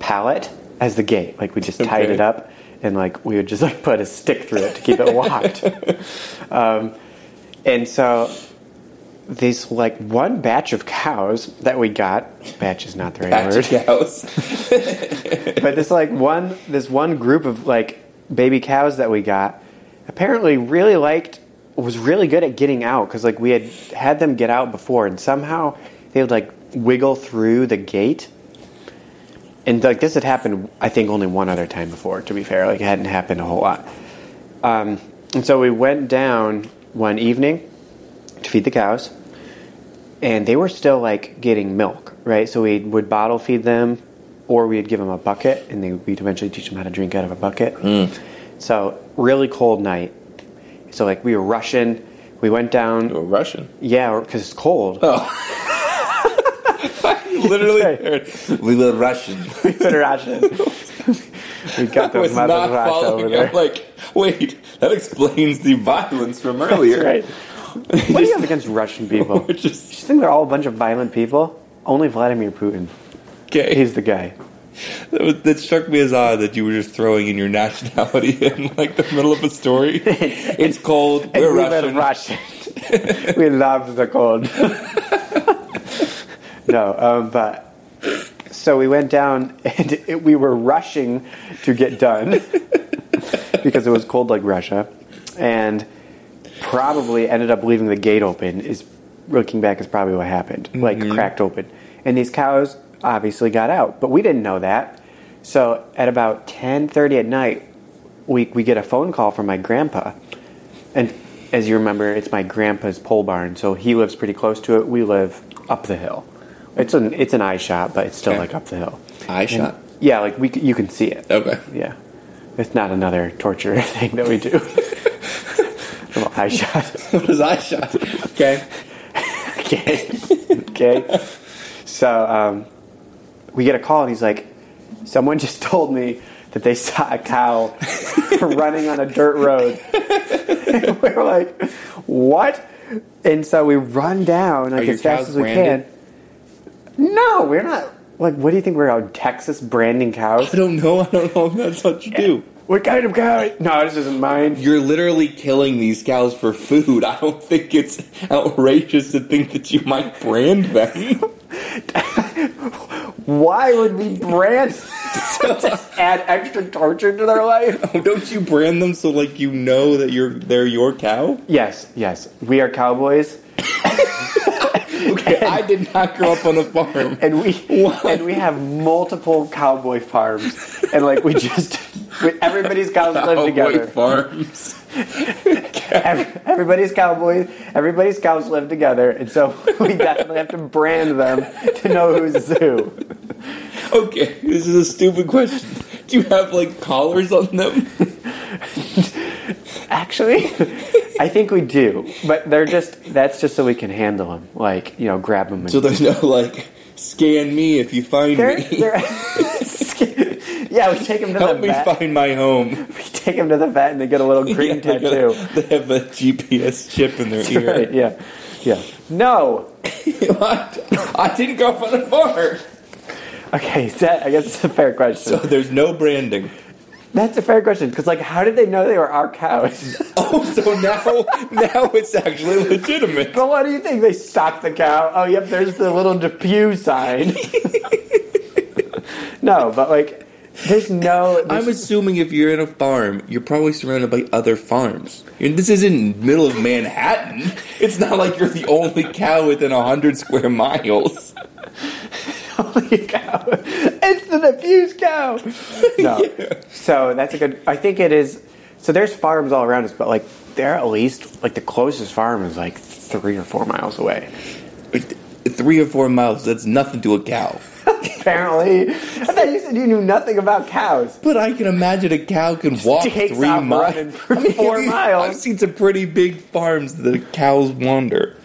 pallet as the gate. Like, we just tied it up. And, like, we would just, like, put a stick through it to keep it locked. And so these, like, one batch of cows that we got. Batch is not the right word. Batch of cows. But this one group of, like, baby cows that we got apparently was really good at getting out. Because, like, we had them get out before. And somehow they would, like, wiggle through the gate. And, like, this had happened, I think, only one other time before, to be fair. Like, it hadn't happened a whole lot. And so we went down one evening to feed the cows. And they were still, like, getting milk, right? So we would bottle feed them, or we'd give them a bucket. And we'd eventually teach them how to drink out of a bucket. Mm. So, really cold night. So, like, we were rushing. We went down. You were rushing? Yeah, because it's cold. Oh. Literally, heard, we were Russian. We were Russian. We got those mothers Russia over there. I'm like, wait, that explains the violence from earlier. That's right. What do you have against Russian people? Do you think they're all a bunch of violent people? Only Vladimir Putin. Okay. He's the guy. That struck me as odd that you were just throwing in your nationality in like the middle of a story. It's cold. We're Russian. We loved the cold. But so we went down, and we were rushing to get done because it was cold like Russia, and probably ended up leaving the gate open. Is looking back is probably what happened, like cracked open, and these cows obviously got out, but we didn't know that. So at about 10:30 at night, we get a phone call from my grandpa, and as you remember, it's my grandpa's pole barn, so he lives pretty close to it. We live up the hill. It's an eye shot, but it's still like up the hill. Eye shot? Yeah, like you can see it. Okay. Yeah. It's not another torture thing that we do. Well, eye shot. What is eye shot? Okay. Okay. So we get a call, and he's like, someone just told me that they saw a cow running on a dirt road. And we're like, what? And so we run down like as fast as we can. No, we're not. Like, what do you think we're out? Texas branding cows? I don't know if that's what you do. What kind of cow? No, this isn't mine. You're literally killing these cows for food. I don't think it's outrageous to think that you might brand them. Why would we brand just add extra torture to their life? Oh, don't you brand them so like you know that they're your cow? Yes. We are cowboys. Okay, and I did not grow up on a farm. And we have multiple cowboy farms. And like we just everybody's cows live together. Farms. Everybody's cows live together, and so we definitely have to brand them to know who's who. Okay, this is a stupid question. Do you have like collars on them? Actually, I think we do, but that's just so we can handle them, like grab them. So there's no like scan me if you find me. Yeah, we take them to help the vet. Help me find my home. We take them to the vet, and they get a little green tattoo. They have a GPS chip in their ear. Right, yeah. No! What? I didn't grow up on a farm. Okay, I guess it's a fair question. So there's no branding. That's a fair question, because, like, how did they know they were our cows? Oh, so now it's actually legitimate. But what do you think? They stopped the cow. Oh, yep, there's the little Depew sign. No, but, like... I'm assuming if you're in a farm, you're probably surrounded by other farms. This isn't middle of Manhattan. It's not like you're the only cow within 100 square miles. Only cow. It's an abused cow. No. Yeah. So that's a good... I think it is... So there's farms all around us, but like they're at least... Like the closest farm is like 3 or 4 miles away. 3 or 4 miles, that's nothing to a cow. Apparently. I thought you said you knew nothing about cows. But I can imagine a cow can just walk 3 miles. For 4 miles. I've seen some pretty big farms that cows wander.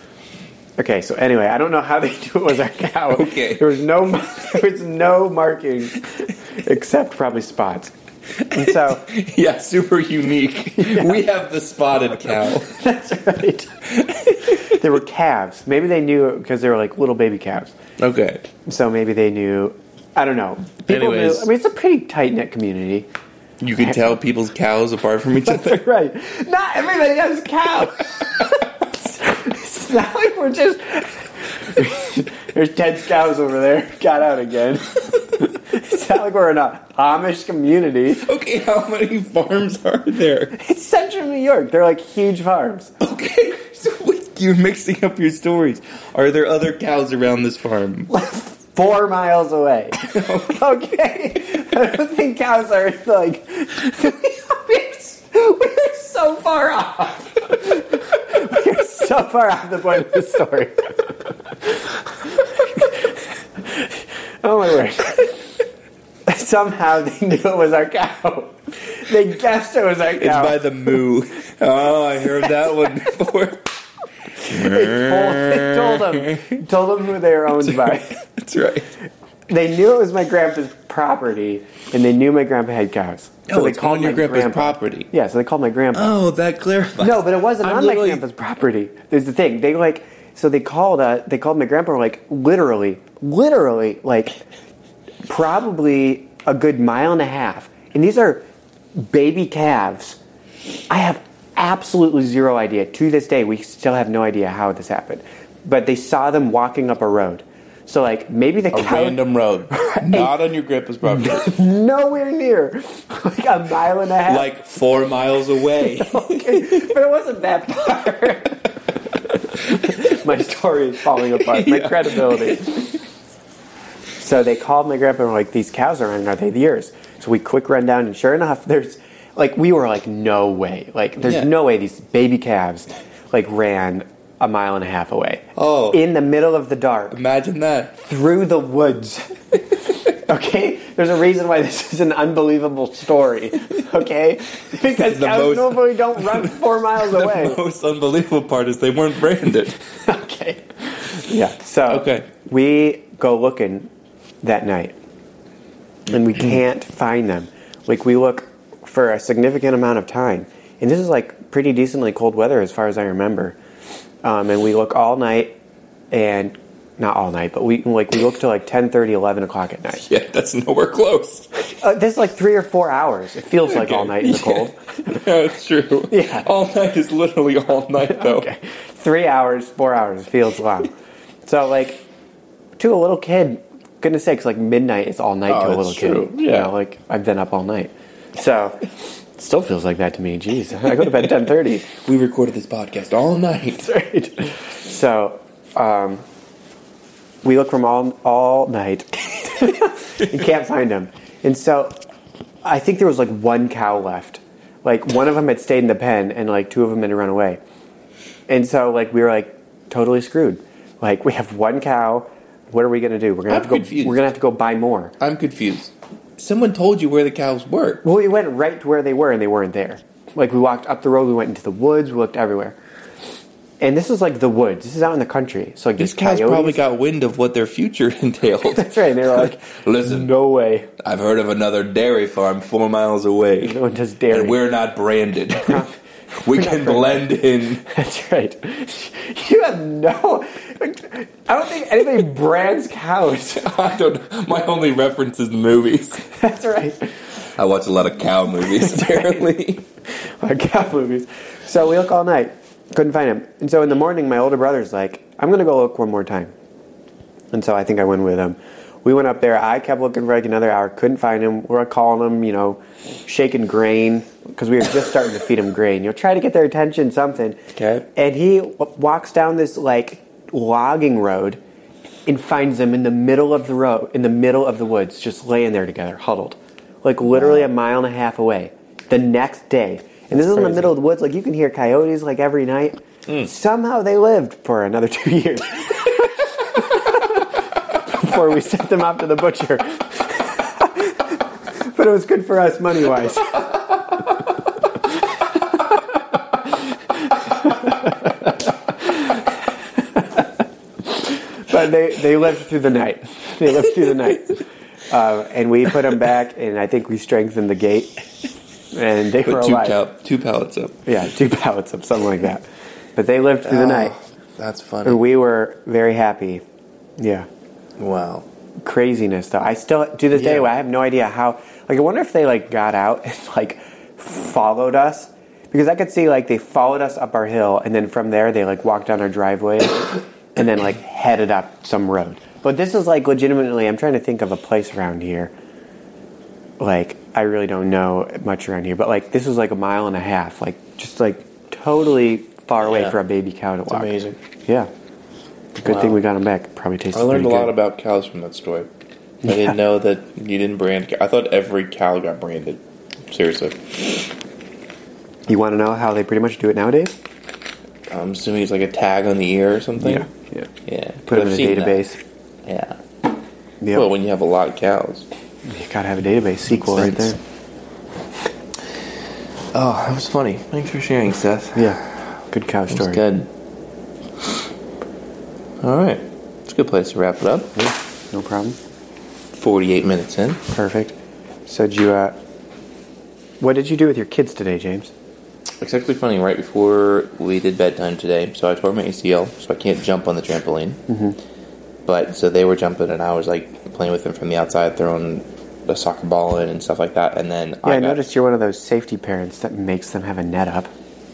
Okay, so anyway, I don't know how they knew it was our cow. Okay. There was no marking except probably spots. And so yeah, super unique. Yeah. We have the spotted cow. That's right. There were calves. Maybe they knew it because they were like little baby calves. Okay. So maybe they knew. I don't know. People knew. I mean, it's a pretty tight-knit community. You can tell people's cows apart from each other. Right. Not everybody has cows. It's not like we're just... There's 10 cows over there. Got out again. It's not like we're in an Amish community. Okay, how many farms are there? It's central New York. They're like huge farms. Okay, so you're mixing up your stories. Are there other cows around this farm? 4 miles away. Okay. I don't think cows are like... We're so far off. We're so far off the point of the story. Oh my word. Somehow they knew it was our cow. They guessed it was our cow. It's by the moo. Oh, I heard that one before. They told them who they were owned by. That's right. They knew it was my grandpa's property, and they knew my grandpa had cows. So they called your grandpa's property. Yeah, so they called my grandpa. Oh, that clarifies. No, but it wasn't on my grandpa's property. There's the thing. So they called my grandpa, like, literally, like... probably a good mile and a half. And these are baby calves. I have absolutely zero idea. To this day, we still have no idea how this happened. But they saw them walking up a road. So, like, maybe the cow... A random road. Right? Not on your grandpa's property. Nowhere near. Like a mile and a half. Like 4 miles away. Okay. But it wasn't that far. My story is falling apart. My credibility. So they called my grandpa and were like, these cows are running. Are they yours? So we quick run down, and sure enough, there's... Like, we were like, no way. Like, there's no way these baby calves, like, ran... a mile and a half away. Oh. In the middle of the dark. Imagine that. Through the woods. Okay? There's a reason why this is an unbelievable story. Okay? Because cows normally don't run 4 miles away. The most unbelievable part is they weren't branded. Okay. Yeah. So we go looking that night. And we can't find them. Like, we look for a significant amount of time. And this is, like, pretty decently cold weather as far as I remember. And we look all night, and not all night, but we look till like 10:30, 11 o'clock at night. Yeah, that's nowhere close. This is like 3 or 4 hours. It feels like all night in the cold. No, it's true. Yeah, all night is literally all night though. Okay. 3 hours, 4 hours feels long. So like to a little kid, goodness sakes, like midnight is all night to a little kid. Yeah, you know, like I've been up all night, so. Still feels like that to me. Jeez, I go to bed at 10:30. We recorded this podcast all night. That's right. So, we look for them all night. You can't find them. And so, I think there was like one cow left. Like, one of them had stayed in the pen, and like two of them had run away. And so, like, we were like totally screwed. Like, we have one cow. What are we gonna do? We're gonna We're gonna have to go buy more. I'm confused. Someone told you where the cows were. Well, we went right to where they were, and they weren't there. Like, we walked up the road, we went into the woods, we looked everywhere. And this is, like, the woods. This is out in the country. So, like, these coyotes... cows probably got wind of what their future entailed. That's right, and they were like, listen, no way. I've heard of another dairy farm 4 miles away. No one does dairy. And we're not branded. We can blend in. That's right. You have no... I don't think anybody brands cows. I don't... My only reference is movies. That's right. I watch a lot of cow movies, apparently. A lot of cow movies. So we look all night. Couldn't find him. And so in the morning, my older brother's like, I'm going to go look one more time. And so I think I went with him. We went up there. I kept looking for like another hour. Couldn't find him. We're calling him, you know, shaking grain. Because we were just starting to feed him grain. You know, try to get their attention, something. Okay. And he walks down this, like, logging road and finds them in the middle of the road, in the middle of the woods, just laying there together, huddled. Like, literally a mile and a half away. The next day. And this is crazy. In the middle of the woods. Like, you can hear coyotes, like, every night. Mm. Somehow they lived for another 2 years. Before we sent them off to the butcher. But it was good for us money-wise. But they lived through the night. They lived through the night. And we put them back, and I think we strengthened the gate. And they were alive. Two pallets up. Yeah, 2 pallets up, something like that. But they lived through the night. That's funny. And we were very happy. Yeah. Wow. Craziness, though. I still, to this day, I have no idea how. Like, I wonder if they, like, got out and, like, followed us. Because I could see, like, they followed us up our hill, and then from there, they, like, walked down our driveway and then, like, headed up some road. But this is, like, legitimately, I'm trying to think of a place around here. Like, I really don't know much around here. But, like, this was, like, a mile and a half. Like, just, like, totally far away for a baby cow to walk. It's amazing. Yeah. Good thing we got them back. Probably tasted pretty good. I learned a lot about cows from that story. I didn't know that you didn't brand cows. I thought every cow got branded. Seriously. You want to know how they pretty much do it nowadays? I'm assuming it's like a tag on the ear or something? Yeah. Put them in a database. That. Yeah. Yep. Well, when you have a lot of cows. You got to have a database. SQL right there. Oh, that was funny. Thanks for sharing, Seth. Yeah. Good cow story. That's good. All right. It's a good place to wrap it up. Yeah, no problem. 48 minutes in. Perfect. So did you, what did you do with your kids today, James? It's actually funny. Right before we did bedtime today, so I tore my ACL, so I can't jump on the trampoline. Mm-hmm. But, so they were jumping, and I was, like, playing with them from the outside, throwing the soccer ball in and stuff like that. And then I noticed you're one of those safety parents that makes them have a net up.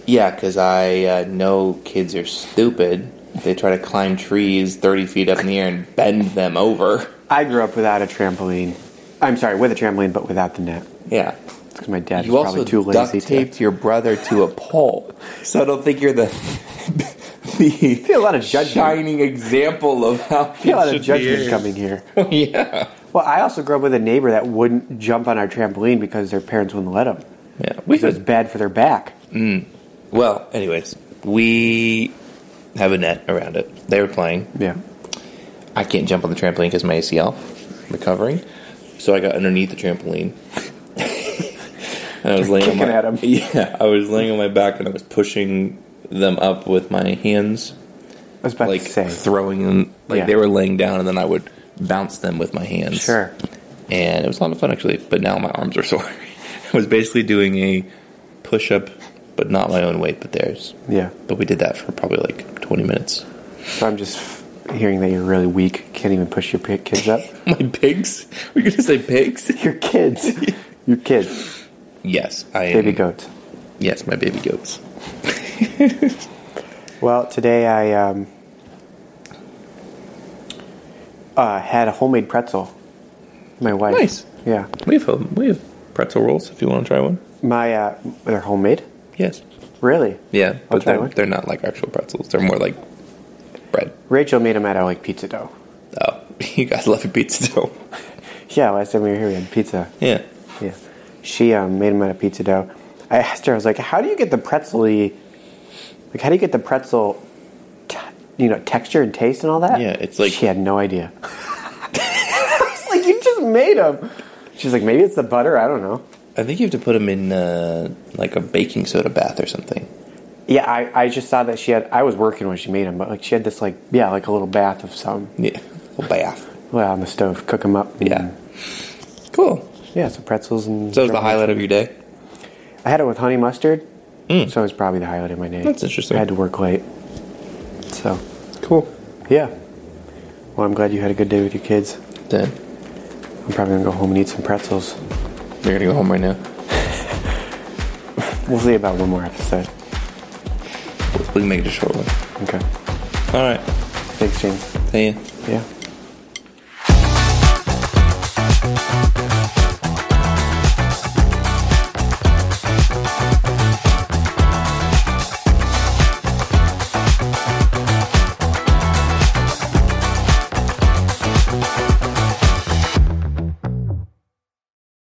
Yeah, because I know kids are stupid. They try to climb trees 30 feet up in the air and bend them over. I grew up without a trampoline. I'm sorry, with a trampoline, but without the net. Yeah. It's because my dad was probably too lazy. You also duct-taped your brother to a pole. So I don't think you're the feel a lot of judgment. Shining example of how I feel a lot of judgment coming here. Yeah. Well, I also grew up with a neighbor that wouldn't jump on our trampoline because their parents wouldn't let them. Yeah, because it was bad for their back. Mm. Well, anyways, we have a net around it. They were playing. Yeah. I can't jump on the trampoline because my ACL recovering. So I got underneath the trampoline. And I was laying at him. Yeah, I was laying on my back and I was pushing them up with my hands. I was about to say. Throwing them. They were laying down and then I would bounce them with my hands. Sure. And it was a lot of fun, actually. But now my arms are sore. I was basically doing a push-up, but not my own weight, but theirs. Yeah. But we did that for probably 20 minutes. So I'm just hearing that you're really weak. Can't even push your kids up. My pigs? Were you going to say pigs? Your kids. Your kids. Yes, I am. Baby goats. Yes, my baby goats. Well, today I had a homemade pretzel. My wife. Nice. Yeah. We have pretzel rolls if you want to try one. My they're homemade? Yes. Really? Yeah, but they're not like actual pretzels. They're more like bread. Rachel made them out of pizza dough. Oh, you guys love pizza dough. Yeah, last time we were here we had pizza. Yeah. Yeah. She made them out of pizza dough. I asked her, I was like, "How do you get the pretzel-y, how do you get the pretzel, texture and taste and all that?" Yeah, it's like she had no idea. I was like, "You just made them." She's like, "Maybe it's the butter. I don't know." I think you have to put them in a baking soda bath or something. Yeah, I just saw that she had. I was working when she made them, but she had this a little bath of some. Yeah, a little bath. Well, on the stove, cook them up. Yeah. Cool. Yeah, so pretzels and... So that was the highlight of your day? I had it with honey mustard, so it was probably the highlight of my day. That's interesting. I had to work late, so... Cool. Yeah. Well, I'm glad you had a good day with your kids. Did. I'm probably going to go home and eat some pretzels. You're going to go home right now? We'll see about one more episode. We can make it a short one. Okay. All right. Thanks, James. See ya. Yeah.